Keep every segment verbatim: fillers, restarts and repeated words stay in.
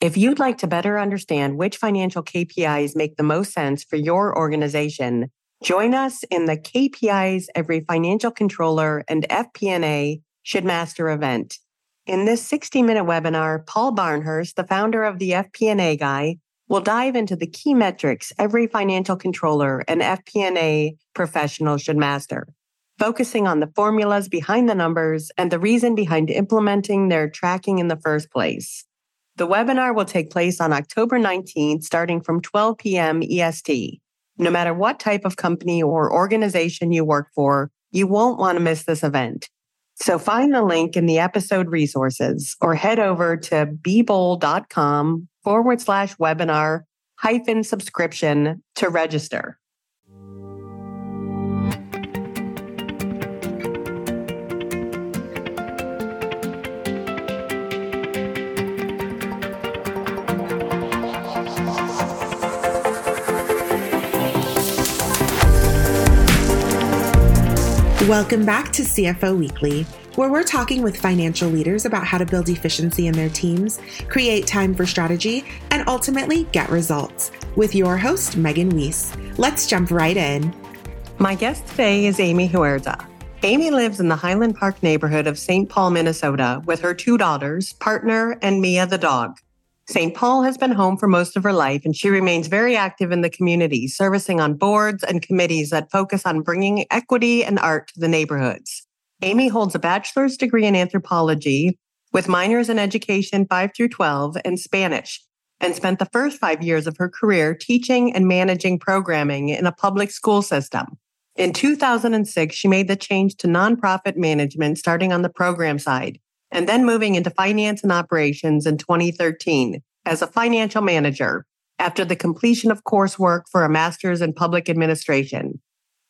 If you'd like to better understand which financial K P Is make the most sense for your organization, join us in the K P Is Every Financial Controller and F P and A Should Master event. In this sixty-minute webinar, Paul Barnhurst, the founder of the F P and A Guy, will dive into the key metrics every financial controller and F P and A professional should master, focusing on the formulas behind the numbers and the reason behind implementing their tracking in the first place. The webinar will take place on October nineteenth, starting from twelve p.m. E S T. No matter what type of company or organization you work for, you won't want to miss this event. So find the link in the episode resources or head over to bebowl.com forward slash webinar hyphen subscription to register. Welcome back to C F O Weekly, where we're talking with financial leaders about how to build efficiency in their teams, create time for strategy, and ultimately get results. With your host, Megan Weiss. Let's jump right in. My guest today is Amy Huerta. Amy lives in the Highland Park neighborhood of Saint Paul, Minnesota, with her two daughters, partner, and Mia the dog. Saint Paul has been home for most of her life, and she remains very active in the community, servicing on boards and committees that focus on bringing equity and art to the neighborhoods. Amy holds a bachelor's degree in anthropology with minors in education five through twelve and Spanish, and spent the first five years of her career teaching and managing programming in a public school system. In two thousand six, she made the change to nonprofit management, starting on the program side, and then moving into finance and operations in twenty thirteen as a financial manager after the completion of coursework for a master's in public administration.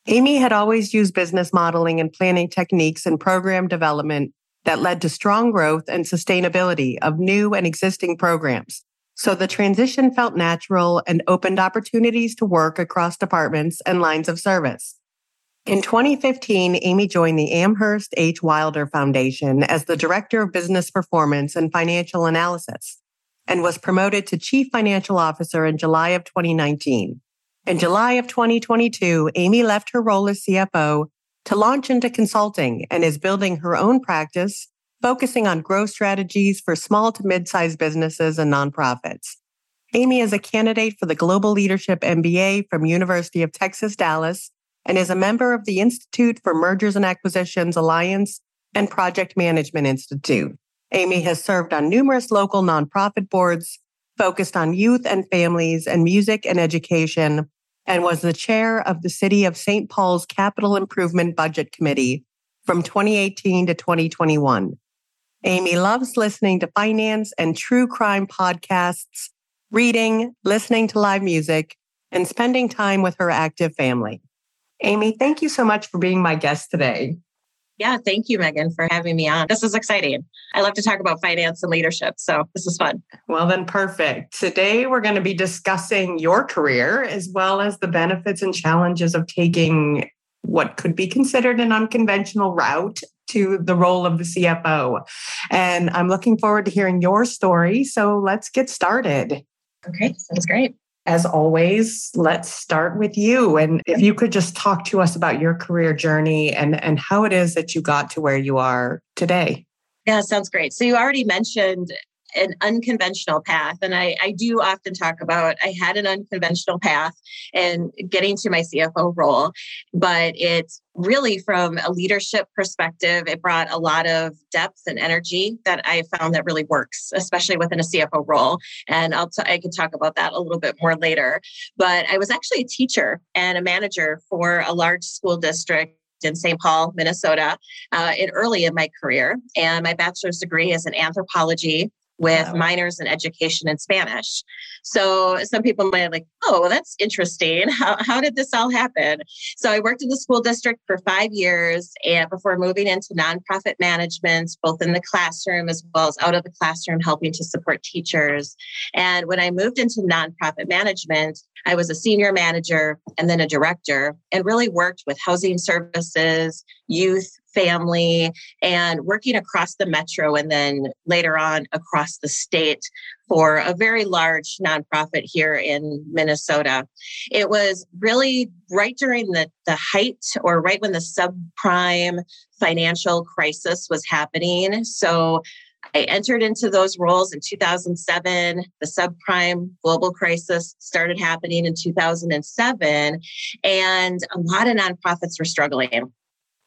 Amy had always used business modeling and planning techniques and program development that led to strong growth and sustainability of new and existing programs. So the transition felt natural and opened opportunities to work across departments and lines of service. In twenty fifteen, Amy joined the Amherst H. Wilder Foundation as the Director of Business Performance and Financial Analysis, and was promoted to Chief Financial Officer in July of twenty nineteen. In July of twenty twenty-two, Amy left her role as C F O to launch into consulting and is building her own practice, focusing on growth strategies for small to mid-sized businesses and nonprofits. Amy is a candidate for the Global Leadership M B A from University of Texas, Dallas, and is a member of the Institute for Mergers and Acquisitions Alliance and Project Management Institute. Amy has served on numerous local nonprofit boards focused on youth and families and music and education, and was the chair of the City of Saint Paul's Capital Improvement Budget Committee from twenty eighteen to twenty twenty-one. Amy loves listening to finance and true crime podcasts, reading, listening to live music, and spending time with her active family. Amy, thank you so much for being my guest today. Yeah, thank you, Megan, for having me on. This is exciting. I love to talk about finance and leadership, so this is fun. Well, then perfect. Today, we're going to be discussing your career as well as the benefits and challenges of taking what could be considered an unconventional route to the role of the C F O. And I'm looking forward to hearing your story. So let's get started. Okay, sounds great. As always, let's start with you. And if you could just talk to us about your career journey and, and how it is that you got to where you are today. Yeah, sounds great. So you already mentioned an unconventional path. And I, I do often talk about, I had an unconventional path in getting to my C F O role, but it's really from a leadership perspective, it brought a lot of depth and energy that I found that really works, especially within a C F O role. And I'll t- I can talk about that a little bit more later. But I was actually a teacher and a manager for a large school district in Saint Paul, Minnesota, uh, in early in my career. And my bachelor's degree is in anthropology with wow. minors in education and Spanish. So some people might be like, oh, well, that's interesting. How, how did this all happen? So I worked in the school district for five years and before moving into nonprofit management, both in the classroom as well as out of the classroom, helping to support teachers. And when I moved into nonprofit management, I was a senior manager and then a director and really worked with housing services, youth, family and working across the metro and then later on across the state for a very large nonprofit here in Minnesota. It was really right during the, the height or right when the subprime financial crisis was happening. So I entered into those roles in two thousand seven. The subprime global crisis started happening in two thousand seven, and a lot of nonprofits were struggling.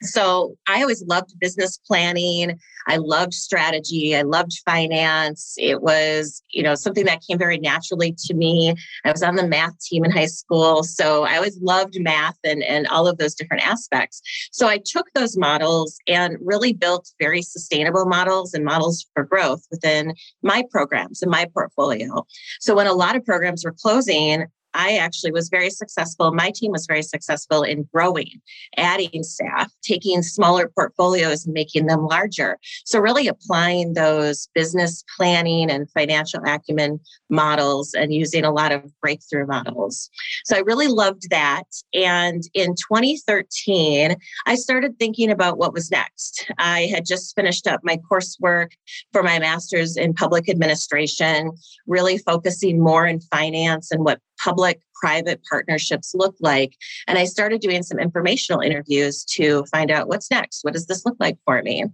So I always loved business planning. I loved strategy. I loved finance. It was, you know, something that came very naturally to me. I was on the math team in high school. So I always loved math and, and all of those different aspects. So I took those models and really built very sustainable models and models for growth within my programs and my portfolio. So when a lot of programs were closing, I actually was very successful. My team was very successful in growing, adding staff, taking smaller portfolios and making them larger. So really applying those business planning and financial acumen models and using a lot of breakthrough models. So I really loved that. And in twenty thirteen, I started thinking about what was next. I had just finished up my coursework for my master's in public administration, really focusing more in finance and what public-private partnerships look like. And I started doing some informational interviews to find out what's next. What does this look like for me?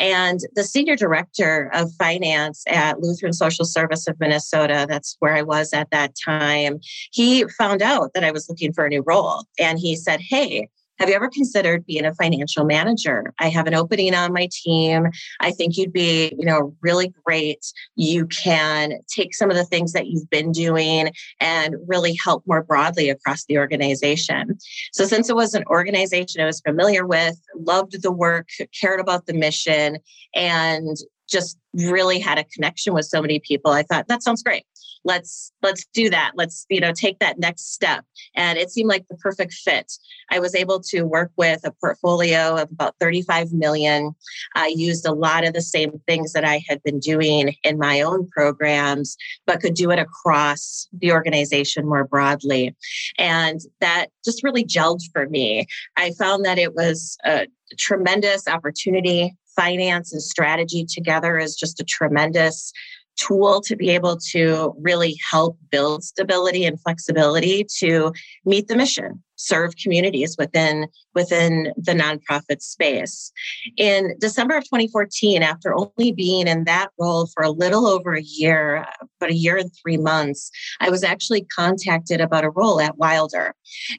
And the senior director of finance at Lutheran Social Service of Minnesota, that's where I was at that time, he found out that I was looking for a new role. And he said, hey, have you ever considered being a financial manager? I have an opening on my team. I think you'd be, you know, really great. You can take some of the things that you've been doing and really help more broadly across the organization. So since it was an organization I was familiar with, loved the work, cared about the mission, and just really had a connection with so many people, I thought, that sounds great. Let's let's do that. Let's, you know, take that next step. And it seemed like the perfect fit. I was able to work with a portfolio of about thirty-five million. I used a lot of the same things that I had been doing in my own programs, but could do it across the organization more broadly. And that just really gelled for me. I found that it was a tremendous opportunity. Finance and strategy together is just a tremendous tool to be able to really help build stability and flexibility to meet the mission, serve communities within, within the nonprofit space. In December of twenty fourteen, after only being in that role for a little over a year, about a year and three months, I was actually contacted about a role at Wilder.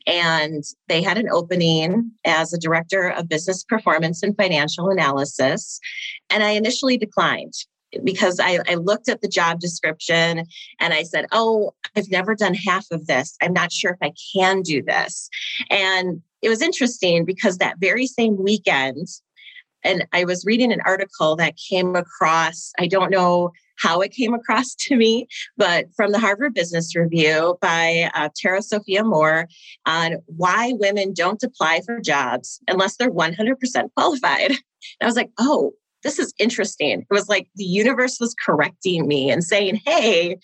And they had an opening as a director of business performance and financial analysis. And I initially declined, because I, I looked at the job description and I said, oh, I've never done half of this. I'm not sure if I can do this. And it was interesting because that very same weekend, and I was reading an article that came across, I don't know how it came across to me, but from the Harvard Business Review by uh, Tara Sophia Moore on why women don't apply for jobs unless they're one hundred percent qualified. And I was like, oh, this is interesting. It was like the universe was correcting me and saying, hey,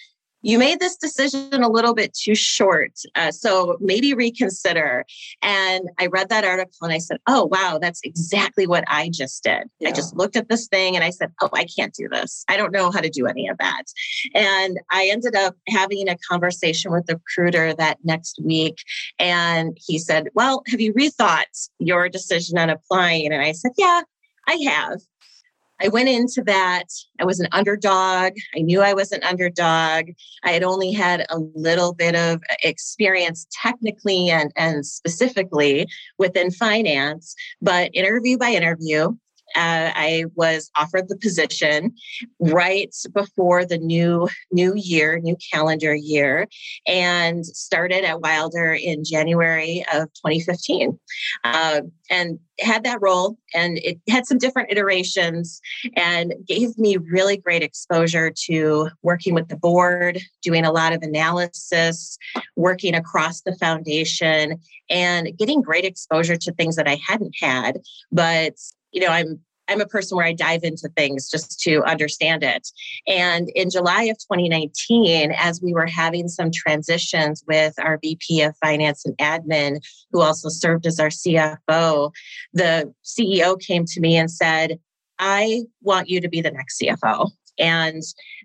you made this decision a little bit too short. Uh, so maybe reconsider. And I read that article and I said, oh, wow, that's exactly what I just did. Yeah. I just looked at this thing and I said, oh, I can't do this. I don't know how to do any of that. And I ended up having a conversation with the recruiter that next week. And he said, well, have you rethought your decision on applying? And I said, yeah, I have. I went into that. I was an underdog. I knew I was an underdog. I had only had a little bit of experience technically and, and specifically within finance, but interview by interview, Uh, I was offered the position right before the new new year, new calendar year, and started at Wilder in January of twenty fifteen. Uh, and had that role, and it had some different iterations and gave me really great exposure to working with the board, doing a lot of analysis, working across the foundation, and getting great exposure to things that I hadn't had. But you know, I'm I'm a person where I dive into things just to understand it. And in July of twenty nineteen, as we were having some transitions with our V P of Finance and Admin, who also served as our C F O, the C E O came to me and said, I want you to be the next C F O. And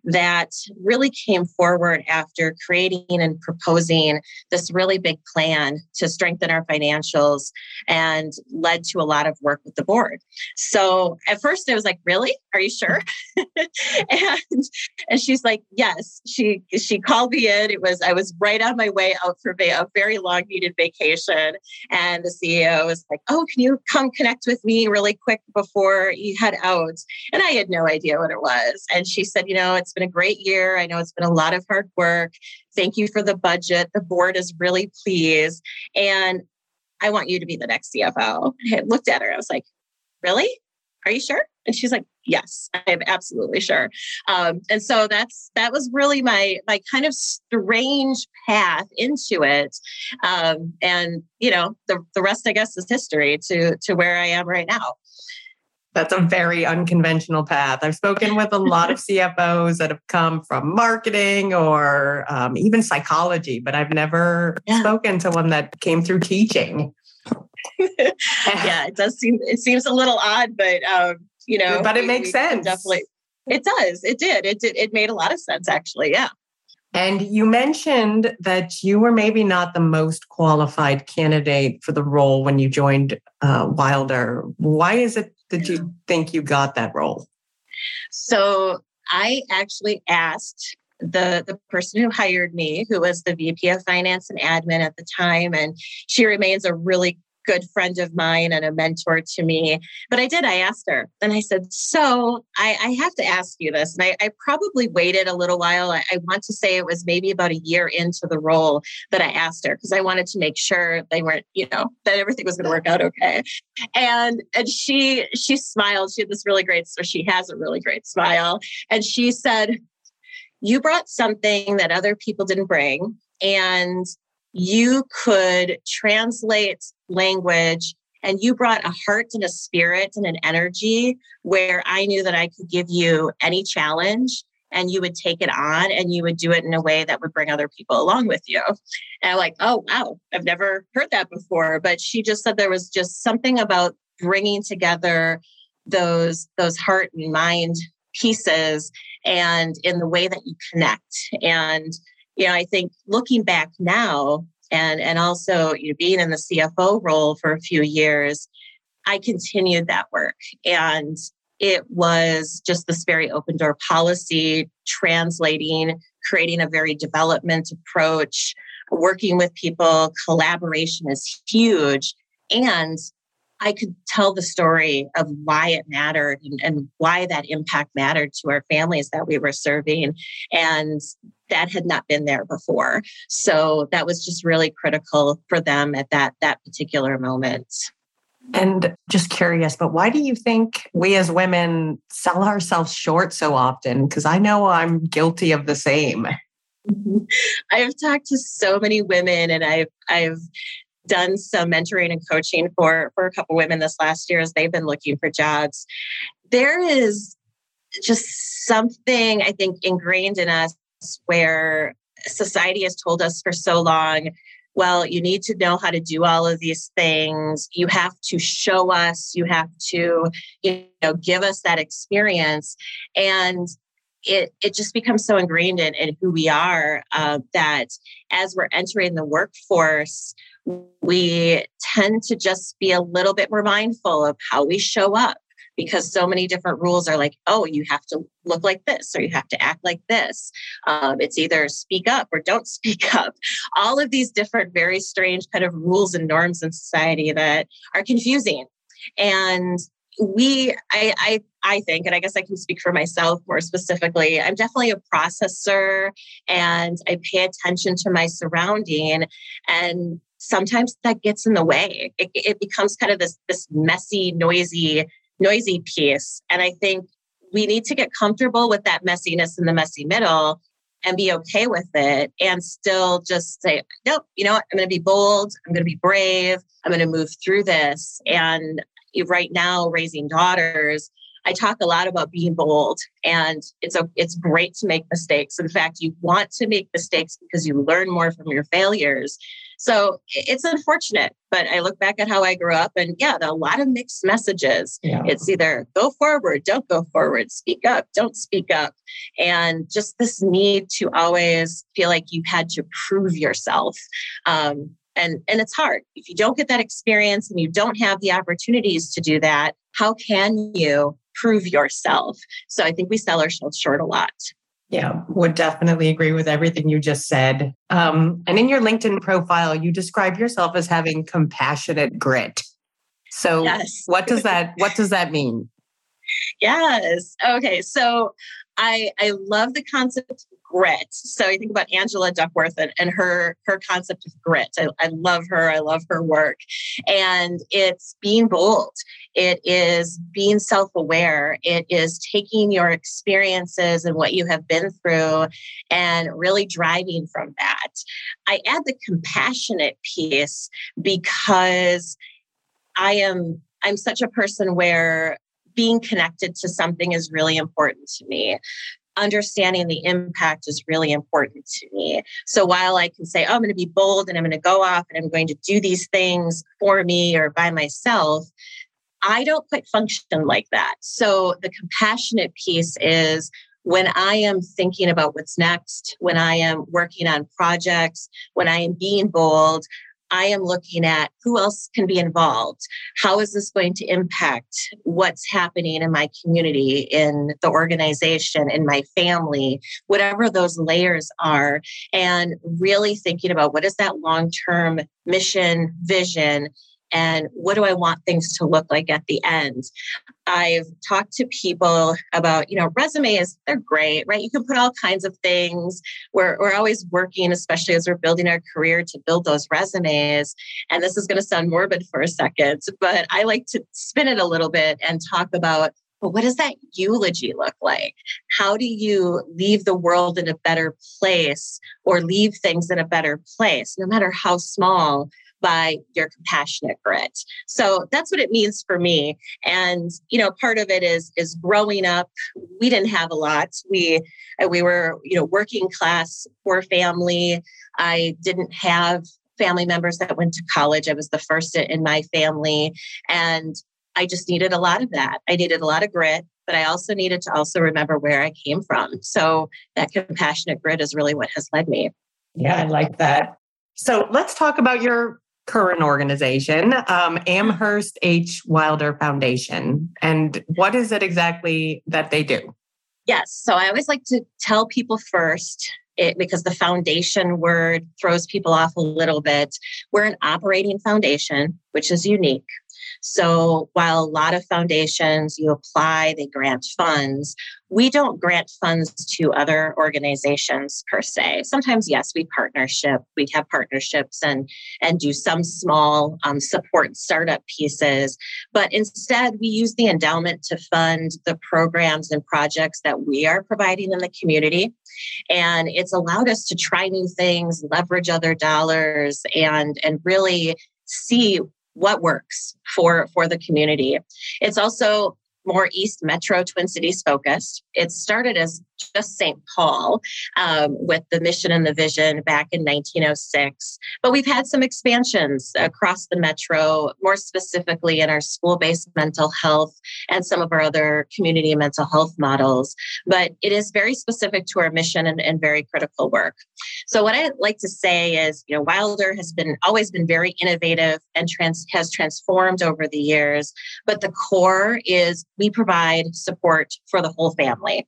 that really came forward after creating and proposing this really big plan to strengthen our financials and led to a lot of work with the board. So at first I was like, really? Are you sure? and and she's like, yes. She she called me in. It was I was right on my way out for a very long needed vacation. And the C E O was like, oh, can you come connect with me really quick before you head out? And I had no idea what it was. And she said, you know, it's been a great year. I know it's been a lot of hard work. Thank you for the budget. The board is really pleased. And I want you to be the next C F O. I looked at her. I was like, really? Are you sure? And she's like, yes, I'm absolutely sure. Um, and so that's that was really my my kind of strange path into it. Um, and, you know, the, the rest, I guess, is history to, to where I am right now. That's a very unconventional path. I've spoken with a lot of C F Os that have come from marketing or um, even psychology, but I've never yeah. spoken to one that came through teaching. yeah, it does seem, it seems a little odd, but, um, you know. But it we, makes we sense. Definitely. It does. It did. It did. It made a lot of sense, actually. Yeah. And you mentioned that you were maybe not the most qualified candidate for the role when you joined uh, Wilder. Why is it that you think you got that role? So I actually asked the, the person who hired me, who was the V P of Finance and Admin at the time, and she remains a really good friend of mine and a mentor to me. But I did, I asked her and I said, so I, I have to ask you this. And I, I probably waited a little while. I, I want to say it was maybe about a year into the role that I asked her because I wanted to make sure they weren't, you know, that everything was going to work out okay. And and she, she smiled. She had this really great, or she has a really great smile. And she said, you brought something that other people didn't bring. And you could translate language, and you brought a heart and a spirit and an energy where I knew that I could give you any challenge and you would take it on and you would do it in a way that would bring other people along with you. And I'm like, oh, wow, I've never heard that before. But she just said there was just something about bringing together those, those heart and mind pieces and in the way that you connect. And you know, I think looking back now and, and also you know, being in the C F O role for a few years, I continued that work. And it was just this very open door policy, translating, creating a very development approach, working with people. Collaboration is huge. And I could tell the story of why it mattered and, and why that impact mattered to our families that we were serving. And that had not been there before. So that was just really critical for them at that, that particular moment. And just curious, but why do you think we as women sell ourselves short so often? Because I know I'm guilty of the same. I have talked to so many women and I've, I've, done some mentoring and coaching for, for a couple women this last year as they've been looking for jobs. There is just something I think ingrained in us where society has told us for so long, well, you need to know how to do all of these things. You have to show us, you have to, you know, give us that experience. And it it just becomes so ingrained in, in who we are uh, that as we're entering the workforce, we tend to just be a little bit more mindful of how we show up because so many different rules are like, oh, you have to look like this or you have to act like this. Um, it's either speak up or don't speak up. All of these different, very strange kind of rules and norms in society that are confusing. And we, I, I, I think, and I guess I can speak for myself more specifically, I'm definitely a processor and I pay attention to my surrounding, and sometimes that gets in the way. It, it becomes kind of this, this messy, noisy, noisy piece. And I think we need to get comfortable with that messiness in the messy middle and be okay with it and still just say, nope, you know what? I'm going to be bold. I'm going to be brave. I'm going to move through this. And right now raising daughters, I talk a lot about being bold, and it's a, it's great to make mistakes. In fact, you want to make mistakes because you learn more from your failures. So it's unfortunate, but I look back at how I grew up, and yeah, there are a lot of mixed messages. Yeah. It's either go forward, don't go forward, speak up, don't speak up. And just this need to always feel like you had to prove yourself. Um, and, and it's hard. If you don't get that experience and you don't have the opportunities to do that, how can you prove yourself? So I think we sell ourselves short a lot. Yeah, would definitely agree with everything you just said. Um, and in your LinkedIn profile, you describe yourself as having compassionate grit. So yes. what does that what does that mean? Yes. Okay. So I I love the concept of grit. So I think about Angela Duckworth and, and her her concept of grit. I, I love her. I love her work. And it's being bold. It is being self-aware. It is taking your experiences and what you have been through and really driving from that. I add the compassionate piece because I am I'm such a person where being connected to something is really important to me. Understanding the impact is really important to me. So while I can say, oh, I'm going to be bold and I'm going to go off and I'm going to do these things for me or by myself, I don't quite function like that. So the compassionate piece is when I am thinking about what's next, when I am working on projects, when I am being bold, I am looking at who else can be involved. How is this going to impact what's happening in my community, in the organization, in my family, whatever those layers are, and really thinking about what is that long-term mission, vision, and what do I want things to look like at the end? I've talked to people about, you know, resumes, they're great, right? You can put all kinds of things. We're, we're always working, especially as we're building our career, to build those resumes. And this is going to sound morbid for a second, but I like to spin it a little bit and talk about, well, what does that eulogy look like? How do you leave the world in a better place or leave things in a better place, no matter how small, by your compassionate grit? So that's what it means for me. And, you know, part of it is, is growing up, we didn't have a lot. We, we were, you know, working class, poor family. I didn't have family members that went to college. I was the first in my family. And I just needed a lot of that. I needed a lot of grit, but I also needed to also remember where I came from. So that compassionate grit is really what has led me. Yeah, I like that. So let's talk about your current organization, um, Amherst H. Wilder Foundation. And what is it exactly that they do? Yes. So I always like to tell people first, it, because the foundation word throws people off a little bit. We're an operating foundation, which is unique. So while a lot of foundations, you apply, they grant funds, we don't grant funds to other organizations per se. Sometimes, yes, we partnership, we have partnerships and, and do some small um, support startup pieces. But instead, we use the endowment to fund the programs and projects that we are providing in the community. And it's allowed us to try new things, leverage other dollars, and, and really see what works for, for the community. It's also more East Metro Twin Cities focused. It started as just Saint Paul um, with the mission and the vision back in nineteen oh six. But we've had some expansions across the metro, more specifically in our school-based mental health and some of our other community mental health models. But it is very specific to our mission and, and very critical work. So what I like to say is, you know, Wilder has been always been very innovative and trans, has transformed over the years. But the core is we provide support for the whole family.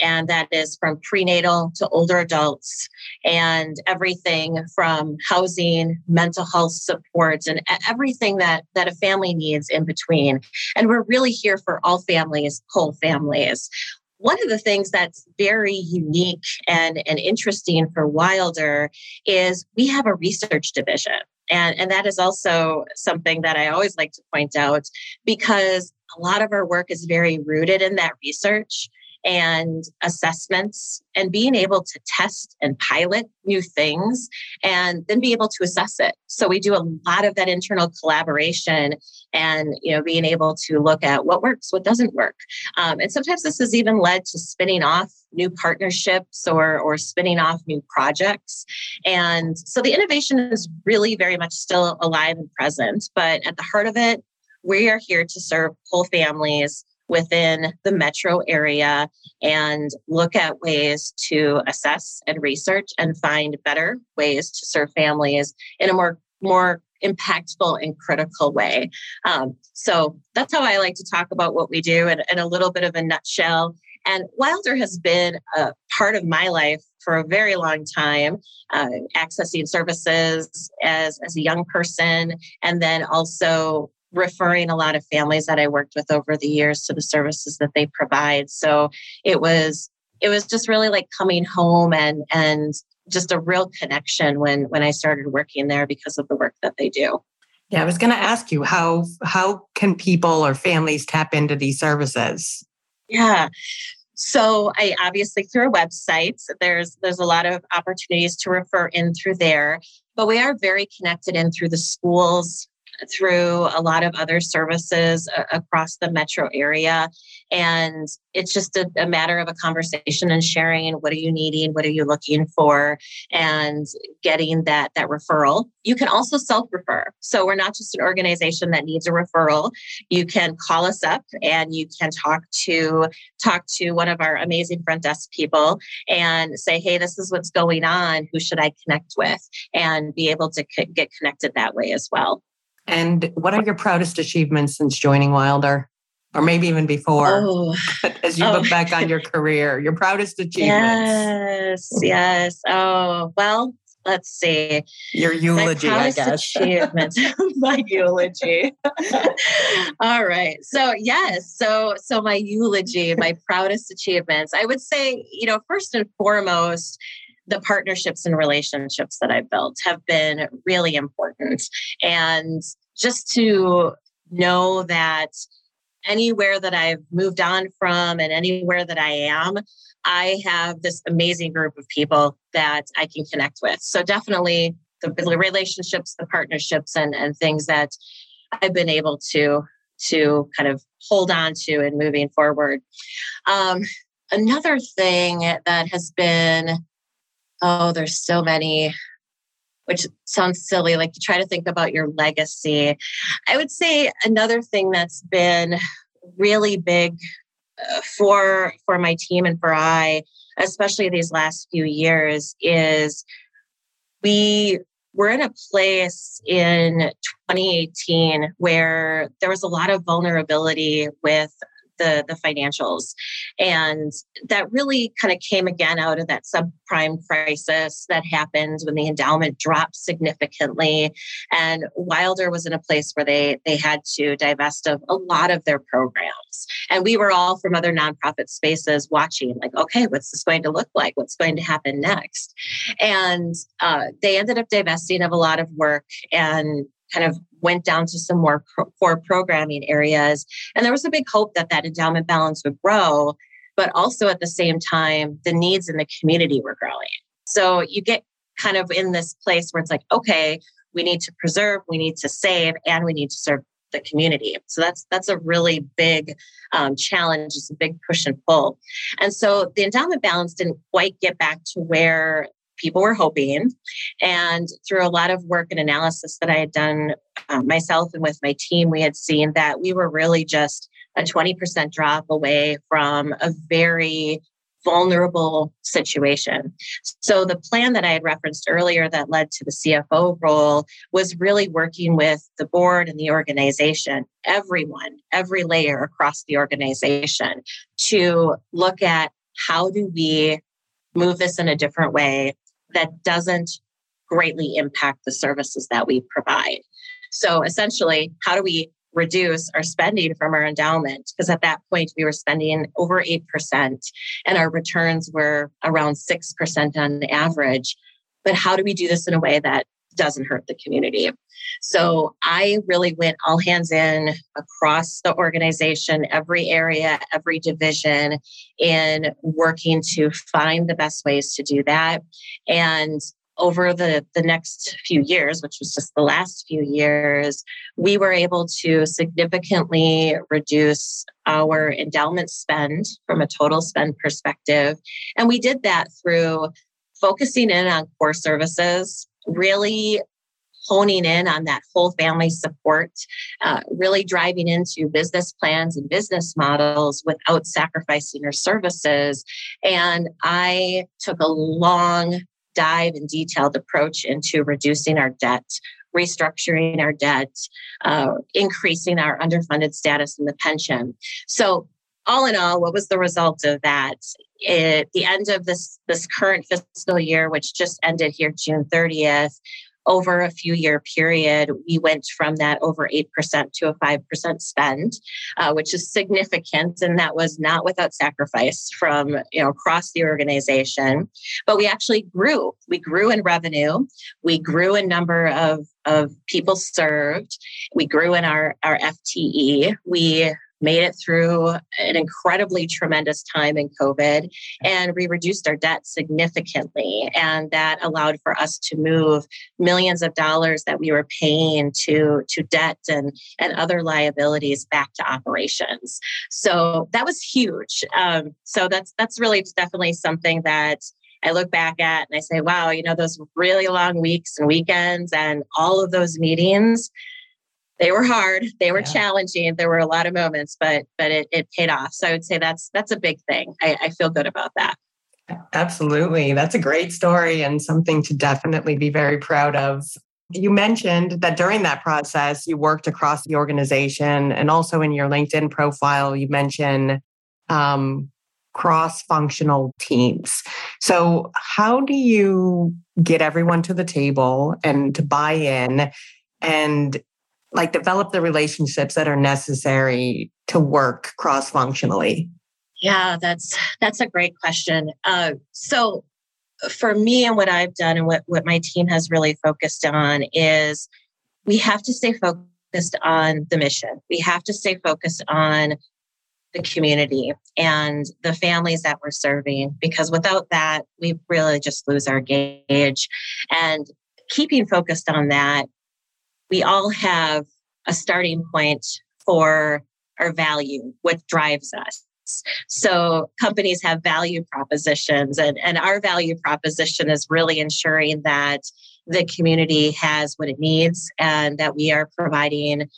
And that is from prenatal to older adults and everything from housing, mental health supports, and everything that, that a family needs in between. And we're really here for all families, whole families. One of the things that's very unique and, and interesting for Wilder is we have a research division. And, and that is also something that I always like to point out because a lot of our work is very rooted in that research. and assessments and being able to test and pilot new things and then be able to assess it. So we do a lot of that internal collaboration and, you know, being able to look at what works, what doesn't work. Um, and sometimes this has even led to spinning off new partnerships or, or spinning off new projects. And so the innovation is really very much still alive and present, but at the heart of it, we are here to serve whole families within the metro area and look at ways to assess and research and find better ways to serve families in a more, more impactful and critical way. Um, so that's how I like to talk about what we do in, in a little bit of a nutshell. And Wilder has been a part of my life for a very long time, uh, accessing services as, as a young person, and then also referring a lot of families that I worked with over the years to the services that they provide. So it was it was just really like coming home and and just a real connection when when I started working there because of the work that they do. Yeah, I was going to ask you how how can people or families tap into these services? Yeah. So I obviously through our websites, there's there's a lot of opportunities to refer in through there, but we are very connected in through the schools, through a lot of other services across the metro area. And it's just a, a matter of a conversation and sharing what are you needing, what are you looking for, and getting that, that referral. You can also self-refer. So we're not just an organization that needs a referral. You can call us up and you can talk to talk to one of our amazing front desk people and say, hey, this is what's going on. Who should I connect with? And be able to c- get connected that way as well. And what are your proudest achievements since joining Wilder? Or maybe even before, oh. as you oh. look back on your career, your proudest achievements. Yes, yes. Oh, well, let's see. Your eulogy, I guess. Achievements. My eulogy. All right. So yes. So, so my eulogy, my proudest achievements, I would say, you know, first and foremost, the partnerships and relationships that I've built have been really important. And just to know that anywhere that I've moved on from and anywhere that I am, I have this amazing group of people that I can connect with. So definitely the relationships, the partnerships, and, and things that I've been able to, to kind of hold on to and moving forward. Um, another thing that has been Oh, there's so many, which sounds silly, like to try to think about your legacy. I would say another thing that's been really big for, for my team and for I, especially these last few years, is we were in a place in twenty eighteen where there was a lot of vulnerability with The, the financials. And that really kind of came again out of that subprime crisis that happened when the endowment dropped significantly. And Wilder was in a place where they, they had to divest of a lot of their programs. And we were all from other nonprofit spaces watching like, okay, what's this going to look like? What's going to happen next? And uh, they ended up divesting of a lot of work and kind of went down to some more core programming areas. And there was a big hope that that endowment balance would grow, but also at the same time, the needs in the community were growing. So you get kind of in this place where it's like, okay, we need to preserve, we need to save, and we need to serve the community. So that's that's a really big um, challenge. It's a big push and pull. And so the endowment balance didn't quite get back to where people were hoping. And through a lot of work and analysis that I had done uh, myself and with my team, we had seen that we were really just a twenty percent drop away from a very vulnerable situation. So the plan that I had referenced earlier that led to the C F O role was really working with the board and the organization, everyone, every layer across the organization, to look at how do we move this in a different way that doesn't greatly impact the services that we provide. So essentially, how do we reduce our spending from our endowment? Because at that point, we were spending over eight percent and our returns were around six percent on average. But how do we do this in a way that doesn't hurt the community. So I really went all hands in across the organization, every area, every division, in working to find the best ways to do that. And over the, the next few years, which was just the last few years, we were able to significantly reduce our endowment spend from a total spend perspective. And we did that through focusing in on core services, really honing in on that whole family support, uh, really driving into business plans and business models without sacrificing our services. And I took a long dive and detailed approach into reducing our debt, restructuring our debt, uh, increasing our underfunded status in the pension. So all in all, what was the result of that? At the end of this, this current fiscal year, which just ended here June thirtieth, over a few year period, we went from that over eight percent to a five percent spend, uh, which is significant. And that was not without sacrifice from, you know, across the organization. But we actually grew. We grew in revenue. We grew in number of, of people served. We grew in our, our F T E. We made it through an incredibly tremendous time in COVID, and we reduced our debt significantly. And that allowed for us to move millions of dollars that we were paying to, to debt and, and other liabilities back to operations. So that was huge. Um, so that's, that's really definitely something that I look back at and I say, wow, you know, those really long weeks and weekends and all of those meetings, they were hard. They were yeah. challenging. There were a lot of moments, but but it, it paid off. So I would say that's that's a big thing. I, I feel good about that. Absolutely. That's a great story and something to definitely be very proud of. You mentioned that during that process, you worked across the organization, and also in your LinkedIn profile, you mention um, cross-functional teams. So how do you get everyone to the table and to buy in and like develop the relationships that are necessary to work cross-functionally? Yeah, that's that's a great question. Uh, so for me and what I've done and what, what my team has really focused on is we have to stay focused on the mission. We have to stay focused on the community and the families that we're serving, because without that, we really just lose our gauge. And keeping focused on that, we all have a starting point for our value, what drives us. So companies have value propositions, and, and our value proposition is really ensuring that the community has what it needs and that we are providing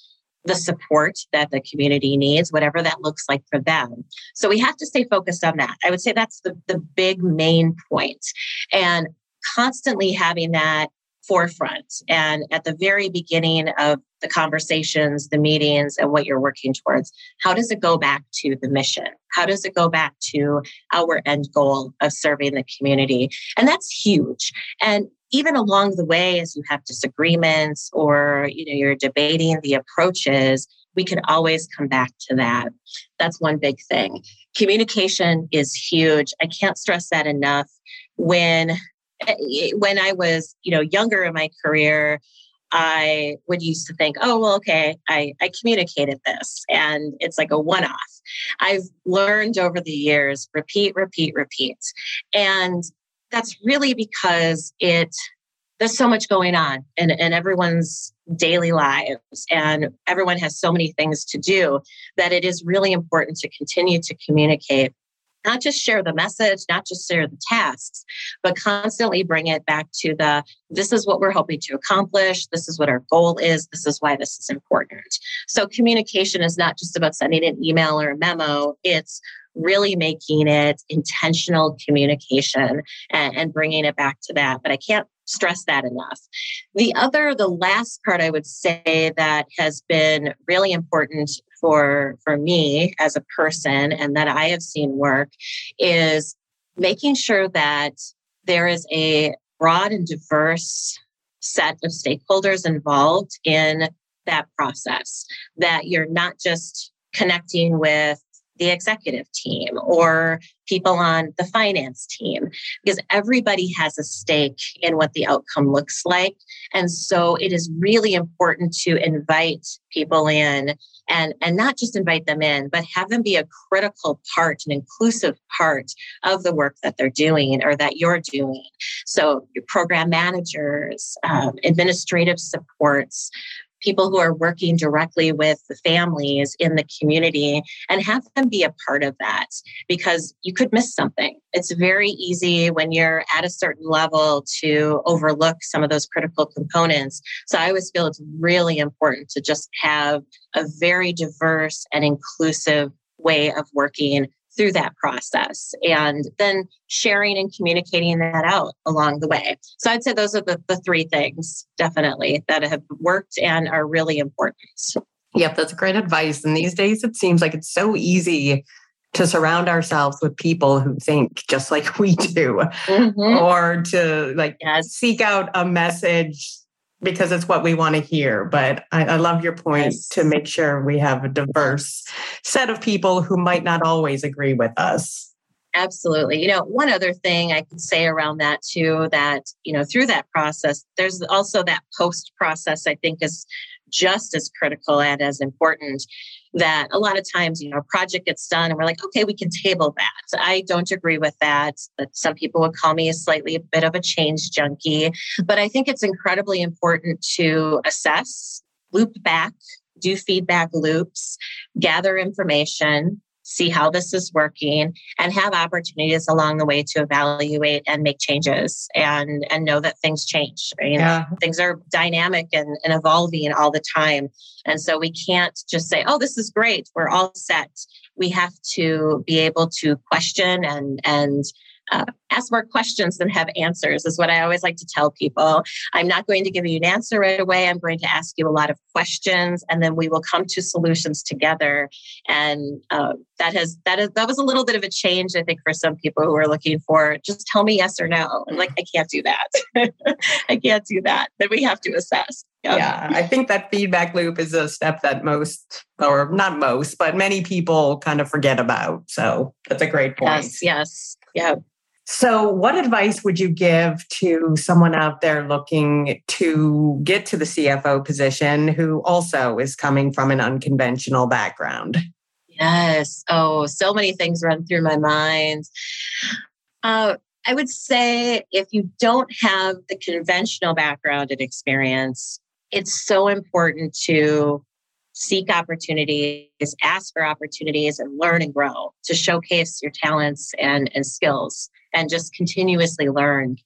the support that the community needs, whatever that looks like for them. So we have to stay focused on that. I would say that's the, the big main point, and constantly having that forefront and at the very beginning of the conversations, the meetings, and what you're working towards. How does it go back to the mission? How does it go back to our end goal of serving the community? And that's huge. And even along the way, as you have disagreements or, you know, you're debating the approaches, we can always come back to that. That's one big thing. Communication is huge. I can't stress that enough. When When I was, you know, younger in my career, I would used to think, oh, well, okay, I, I communicated this and it's like a one-off. I've learned over the years, repeat, repeat, repeat. And that's really because it there's so much going on in, in everyone's daily lives, and everyone has so many things to do that it is really important to continue to communicate. Not just share the message, not just share the tasks, but constantly bring it back to the, this is what we're hoping to accomplish. This is what our goal is. This is why this is important. So communication is not just about sending an email or a memo. It's really making it intentional communication and, and bringing it back to that. But I can't stress that enough. The other, the last part I would say that has been really important for, for me as a person and that I have seen work is making sure that there is a broad and diverse set of stakeholders involved in that process, that you're not just connecting with the executive team or people on the finance team, because everybody has a stake in what the outcome looks like. And so it is really important to invite people in and, and not just invite them in, but have them be a critical part, an inclusive part of the work that they're doing or that you're doing. So your program managers, um, administrative supports, people who are working directly with the families in the community, and have them be a part of that, because you could miss something. It's very easy when you're at a certain level to overlook some of those critical components. So I always feel it's really important to just have a very diverse and inclusive way of working through that process, and then sharing and communicating that out along the way. So I'd say those are the, the three things definitely that have worked and are really important. Yep, that's great advice. And these days it seems like it's so easy to surround ourselves with people who think just like we do, mm-hmm. or to like yes. seek out a message because it's what we want to hear. But I, I love your point yes. to make sure we have a diverse set of people who might not always agree with us. Absolutely. You know, one other thing I could say around that too, that, you know, through that process, there's also that post process, I think is just as critical and as important. That a lot of times, you know, a project gets done and we're like, okay, we can table that. I don't agree with that. But some people would call me a slightly a bit of a change junkie. But I think it's incredibly important to assess, loop back, do feedback loops, gather information, see how this is working, and have opportunities along the way to evaluate and make changes and, and know that things change. Right? Yeah. Things are dynamic and, and evolving all the time. And so we can't just say, oh, this is great, we're all set. We have to be able to question and, and uh, ask more questions than have answers is what I always like to tell people. I'm not going to give you an answer right away. I'm going to ask you a lot of questions, and then we will come to solutions together. And uh, that has that is that was a little bit of a change, I think, for some people who are looking for just tell me yes or no. I'm like, I can't do that. I can't do that. Then we have to assess. Yep. Yeah, I think that feedback loop is a step that most, or not most, but many people kind of forget about. So that's a great point. Yes, yes, yeah. So what advice would you give to someone out there looking to get to the C F O position who also is coming from an unconventional background? Yes. Oh, so many things run through my mind. Uh, I would say if you don't have the conventional background and experience, it's so important to seek opportunities, ask for opportunities, and learn and grow to showcase your talents and, and skills, and just continuously learn.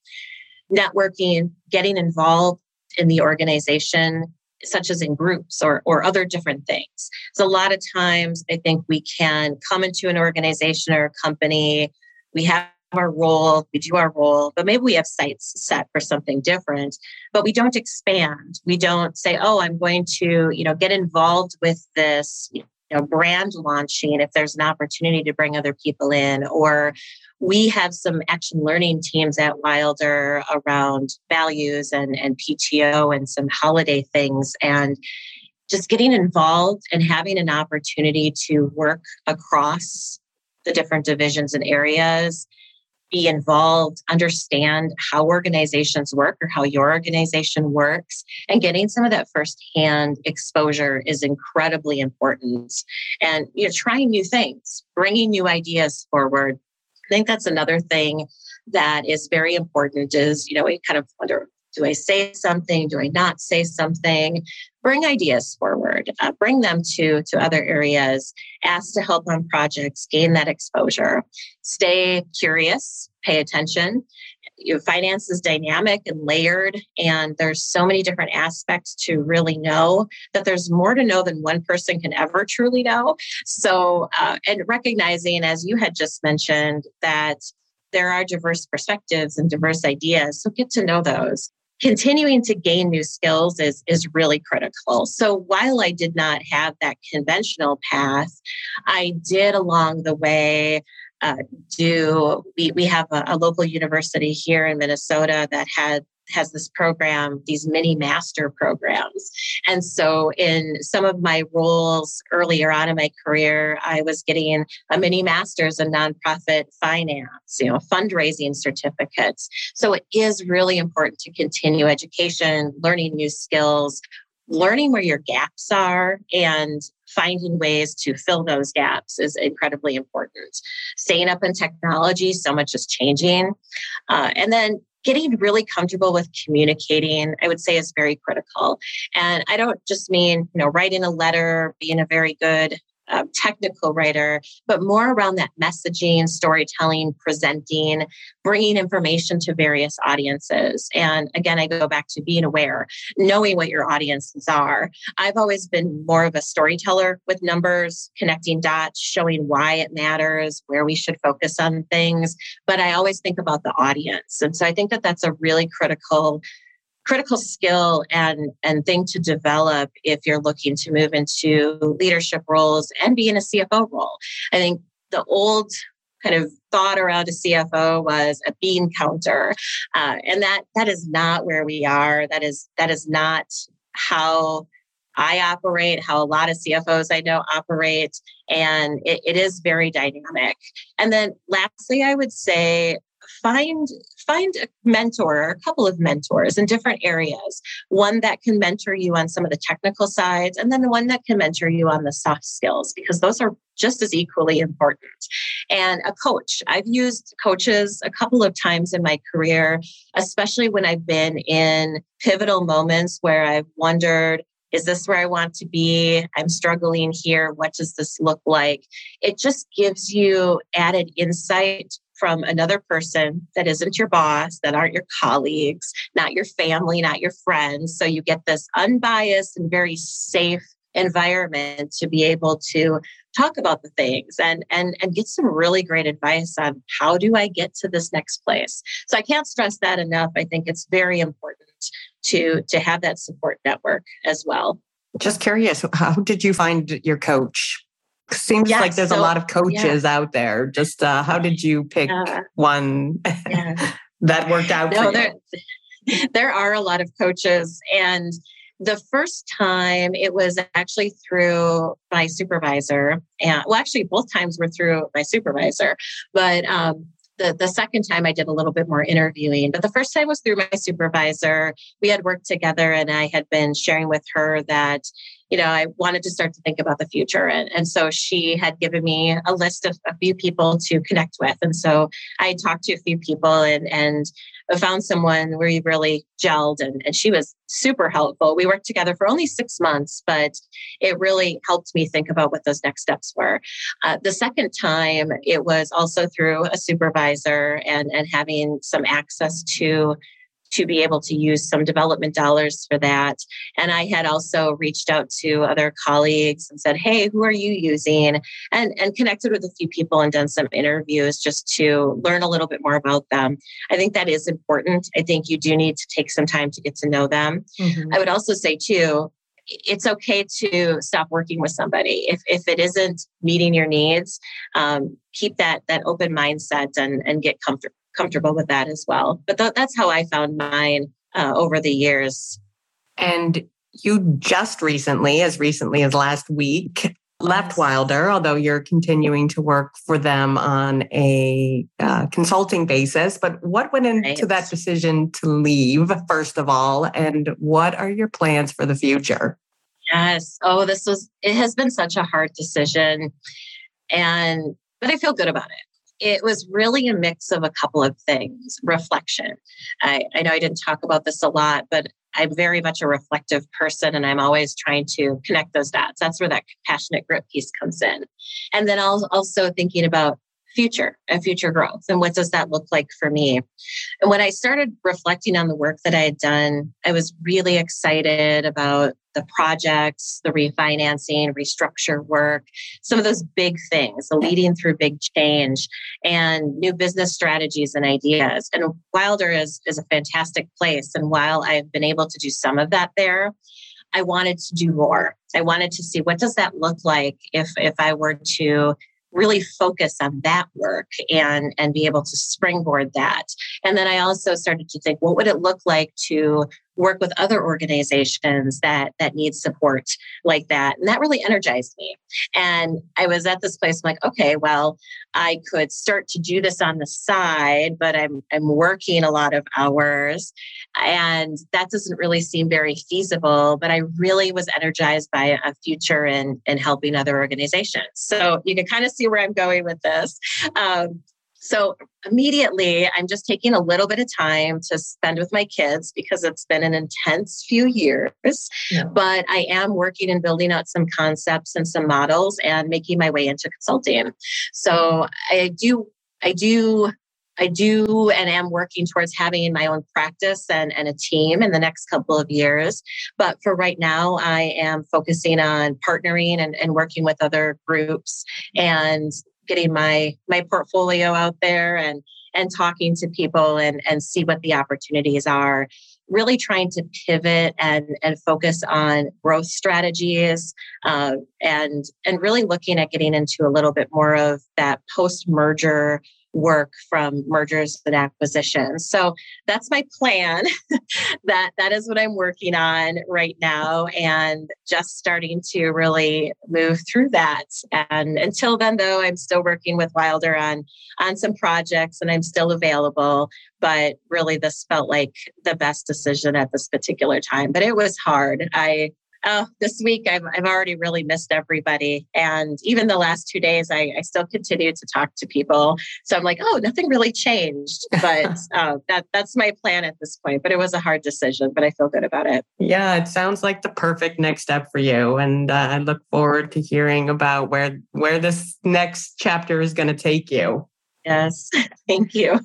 Networking, getting involved in the organization, such as in groups or, or other different things. So a lot of times I think we can come into an organization or a company, we have our role, we do our role, but maybe we have sights set for something different, but we don't expand. We don't say, oh, I'm going to, you know, get involved with this, you know, brand launching if there's an opportunity to bring other people in. Or we have some action learning teams at Wilder around values and, and P T O and some holiday things. And just getting involved and having an opportunity to work across the different divisions and areas, be involved, understand how organizations work or how your organization works. And getting some of that firsthand exposure is incredibly important. And you know, trying new things, bringing new ideas forward. I think that's another thing that is very important is, you know, we kind of wonder, do I say something? Do I not say something? Bring ideas forward, uh, bring them to, to other areas, ask to help on projects, gain that exposure, stay curious, pay attention. Your finance is dynamic and layered, and there's so many different aspects to really know, that there's more to know than one person can ever truly know. So, uh, and recognizing, as you had just mentioned, that there are diverse perspectives and diverse ideas, so get to know those. Continuing to gain new skills is, is really critical. So while I did not have that conventional path, I did along the way uh, do, we, we have a, a local university here in Minnesota that had has this program, these mini master programs. And so in some of my roles earlier on in my career, I was getting a mini master's in nonprofit finance, you know, fundraising certificates. So it is really important to continue education, learning new skills, learning where your gaps are, and finding ways to fill those gaps is incredibly important. Staying up in technology, so much is changing. Uh, and then getting really comfortable with communicating, I would say, is very critical. And I don't just mean, you know, writing a letter, being a very good uh, technical writer, but more around that messaging, storytelling, presenting, bringing information to various audiences. And again, I go back to being aware, knowing what your audiences are. I've always been more of a storyteller with numbers, connecting dots, showing why it matters, where we should focus on things. But I always think about the audience. And so I think that that's a really critical critical skill and, and thing to develop if you're looking to move into leadership roles and be in a C F O role. I think the old kind of thought around a C F O was a bean counter. Uh, and that that is not where we are. That is that is not how I operate, how a lot of C F Os I know operate. And it, it is very dynamic. And then lastly, I would say, Find find a mentor or a couple of mentors in different areas. One that can mentor you on some of the technical sides, and then the one that can mentor you on the soft skills, because those are just as equally important. And a coach. I've used coaches a couple of times in my career, especially when I've been in pivotal moments where I've wondered, is this where I want to be? I'm struggling here. What does this look like? It just gives you added insight from another person that isn't your boss, that aren't your colleagues, not your family, not your friends. So you get this unbiased and very safe environment to be able to talk about the things and, and, and get some really great advice on how do I get to this next place. So I can't stress that enough. I think it's very important to, to have that support network as well. Just curious, how did you find your coach? Seems yeah, like there's so, a lot of coaches yeah. out there. Just uh, how did you pick uh, one yeah. that worked out no, for there, you? There are a lot of coaches. And the first time it was actually through my supervisor. And well, actually, both times were through my supervisor. But um, the, the second time I did a little bit more interviewing. But the first time was through my supervisor. We had worked together and I had been sharing with her that you know, I wanted to start to think about the future. And, and so she had given me a list of a few people to connect with. And so I talked to a few people and, and found someone where we really gelled and, and she was super helpful. We worked together for only six months, but it really helped me think about what those next steps were. Uh, the second time, it was also through a supervisor and, and having some access to to be able to use some development dollars for that. And I had also reached out to other colleagues and said, hey, who are you using? And, and connected with a few people and done some interviews just to learn a little bit more about them. I think that is important. I think you do need to take some time to get to know them. Mm-hmm. I would also say too, it's okay to stop working with somebody. If if it isn't meeting your needs, um, keep that that open mindset and, and get comfortable. comfortable with that as well. But th- that's how I found mine uh, over the years. And you just recently, as recently as last week, left Wilder, although you're continuing to work for them on a uh, consulting basis. But what went into right. that decision to leave, first of all? And what are your plans for the future? Yes. Oh, this was, it has been such a hard decision. And, but I feel good about it. It was really a mix of a couple of things. Reflection. I, I know I didn't talk about this a lot, but I'm very much a reflective person and I'm always trying to connect those dots. That's where that compassionate grit piece comes in. And then also thinking about future and future growth and what does that look like for me. And when I started reflecting on the work that I had done, I was really excited about the projects, the refinancing, restructure work, some of those big things, the leading through big change and new business strategies and ideas. And Wilder is, is a fantastic place. And while I've been able to do some of that there, I wanted to do more. I wanted to see what does that look like if, if I were to really focus on that work and, and be able to springboard that. And then I also started to think, what would it look like to work with other organizations that, that need support like that? And that really energized me. And I was at this place, I'm like, okay, well, I could start to do this on the side, but I'm, I'm working a lot of hours and that doesn't really seem very feasible, but I really was energized by a future in, in helping other organizations. So you can kind of see where I'm going with this. Um, So immediately, I'm just taking a little bit of time to spend with my kids because it's been an intense few years. Yeah. But I am working and building out some concepts and some models and making my way into consulting. So I do, I do, I do, and am working towards having my own practice and, and a team in the next couple of years. But for right now, I am focusing on partnering and, and working with other groups and getting my my portfolio out there and and talking to people and, and see what the opportunities are. Really trying to pivot and, and focus on growth strategies uh, and and really looking at getting into a little bit more of that post-merger work from mergers and acquisitions. So that's my plan. that that is what I'm working on right now and just starting to really move through that. And until then, though, I'm still working with Wilder on, on some projects and I'm still available. But really, this felt like the best decision at this particular time. But it was hard. I Oh, this week I've I've already really missed everybody. And even the last two days, I, I still continue to talk to people. So I'm like, oh, nothing really changed. But uh, that that's my plan at this point. But it was a hard decision, but I feel good about it. Yeah, it sounds like the perfect next step for you. And uh, I look forward to hearing about where where this next chapter is going to take you. Yes, thank you.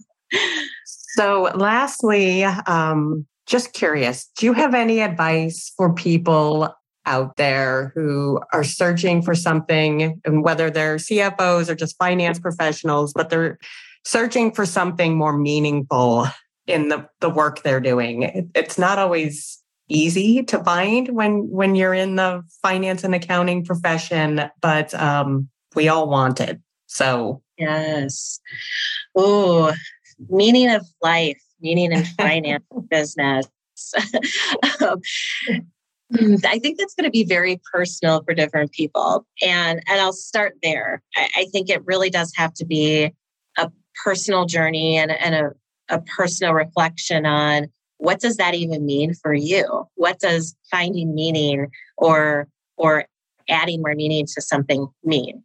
So lastly, um, just curious, do you have any advice for people out there who are searching for something, and whether they're C F Os or just finance professionals, but they're searching for something more meaningful in the, the work they're doing? It, it's not always easy to find when, when you're in the finance and accounting profession, but um, we all want it. So. Yes. Oh, meaning of life. Meaning in finance business. um, I think that's going to be very personal for different people. And, and I'll start there. I, I think it really does have to be a personal journey and, and a, a personal reflection on what does that even mean for you? What does finding meaning or, or adding more meaning to something mean?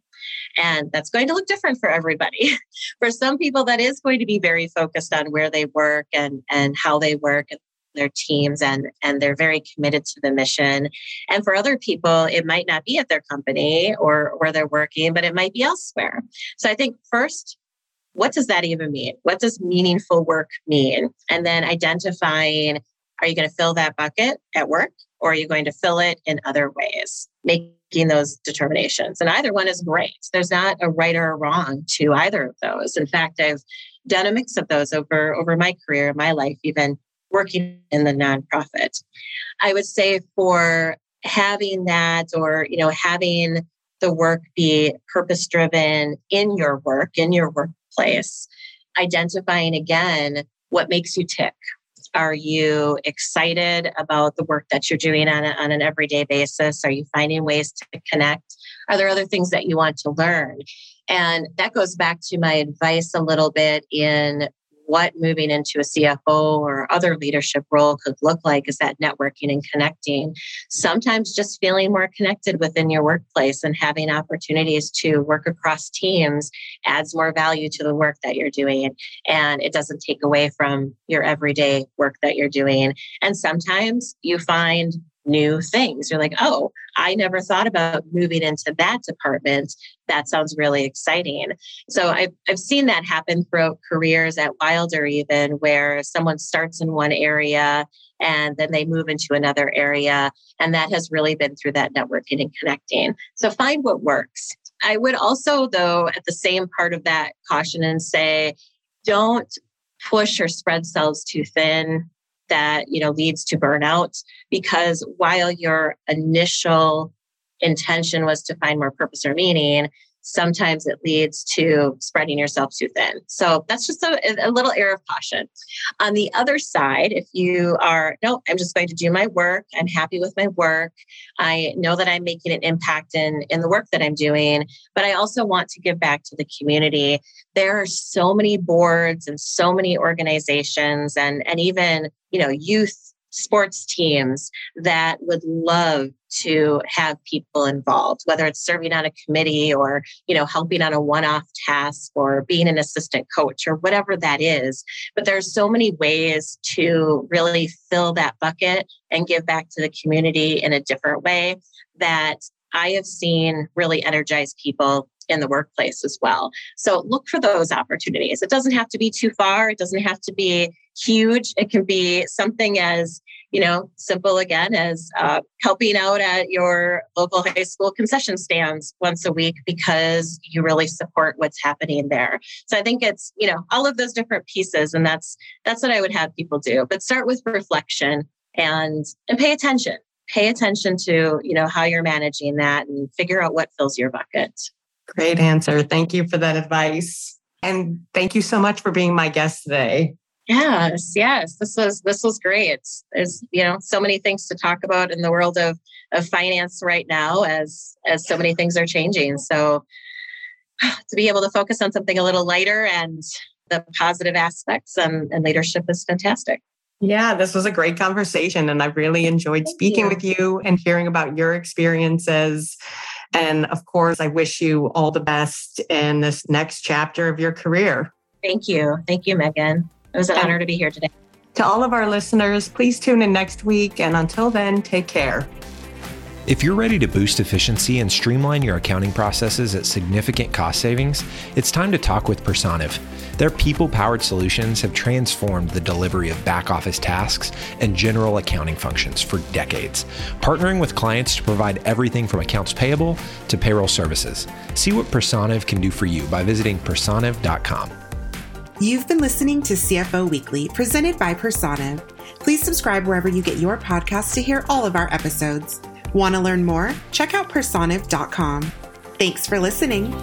And that's going to look different for everybody. For some people, that is going to be very focused on where they work and, and how they work and their teams, and, and they're very committed to the mission. And for other people, it might not be at their company or where they're working, but it might be elsewhere. So I think first, what does that even mean? What does meaningful work mean? And then identifying, are you going to fill that bucket at work or are you going to fill it in other ways? Make those determinations. And either one is great. There's not a right or a wrong to either of those. In fact, I've done a mix of those over, over my career, my life, even working in the nonprofit. I would say for having that or, you know, having the work be purpose-driven in your work, in your workplace, identifying again, what makes you tick? Are you excited about the work that you're doing on, a, on an everyday basis? Are you finding ways to connect? Are there other things that you want to learn? And that goes back to my advice a little bit in what moving into a C F O or other leadership role could look like, is that networking and connecting. Sometimes just feeling more connected within your workplace and having opportunities to work across teams adds more value to the work that you're doing. And it doesn't take away from your everyday work that you're doing. And sometimes you find new things. You're like, oh, I never thought about moving into that department. That sounds really exciting. So I've, I've seen that happen throughout careers at Wilder, even where someone starts in one area and then they move into another area. And that has really been through that networking and connecting. So find what works. I would also, though, at the same part of that caution and say, don't push or spread yourselves too thin. That, you know, leads to burnout, because while your initial intention was to find more purpose or meaning, sometimes it leads to spreading yourself too thin. So that's just a, a little air of caution. On the other side, if you are, no, I'm just going to do my work. I'm happy with my work. I know that I'm making an impact in, in the work that I'm doing, but I also want to give back to the community. There are so many boards and so many organizations and, and even, you know, youth sports teams that would love to have people involved, whether it's serving on a committee or, you know, helping on a one-off task or being an assistant coach or whatever that is. But there are so many ways to really fill that bucket and give back to the community in a different way that I have seen really energize people in the workplace as well. So look for those opportunities. It doesn't have to be too far. It doesn't have to be huge. It can be something as, you know, simple again as uh, helping out at your local high school concession stands once a week because you really support what's happening there. So I think it's, you know, all of those different pieces, and that's that's what I would have people do. But start with reflection and and pay attention. Pay attention to, you know, how you're managing that and figure out what fills your bucket. Great answer. Thank you for that advice. And thank you so much for being my guest today. Yes, yes. This was this was great. There's, you know, so many things to talk about in the world of, of finance right now as as so many things are changing. So to be able to focus on something a little lighter and the positive aspects and, and leadership is fantastic. Yeah, this was a great conversation and I really enjoyed Thank speaking you. with you and hearing about your experiences. And of course, I wish you all the best in this next chapter of your career. Thank you. Thank you, Megan. It was an honor to be here today. To all of our listeners, please tune in next week. And until then, take care. If you're ready to boost efficiency and streamline your accounting processes at significant cost savings, it's time to talk with Personiv. Their people-powered solutions have transformed the delivery of back-office tasks and general accounting functions for decades, partnering with clients to provide everything from accounts payable to payroll services. See what Personiv can do for you by visiting personiv dot com. You've been listening to C F O Weekly, presented by Personiv. Please subscribe wherever you get your podcasts to hear all of our episodes. Want to learn more? Check out personiv dot com. Thanks for listening.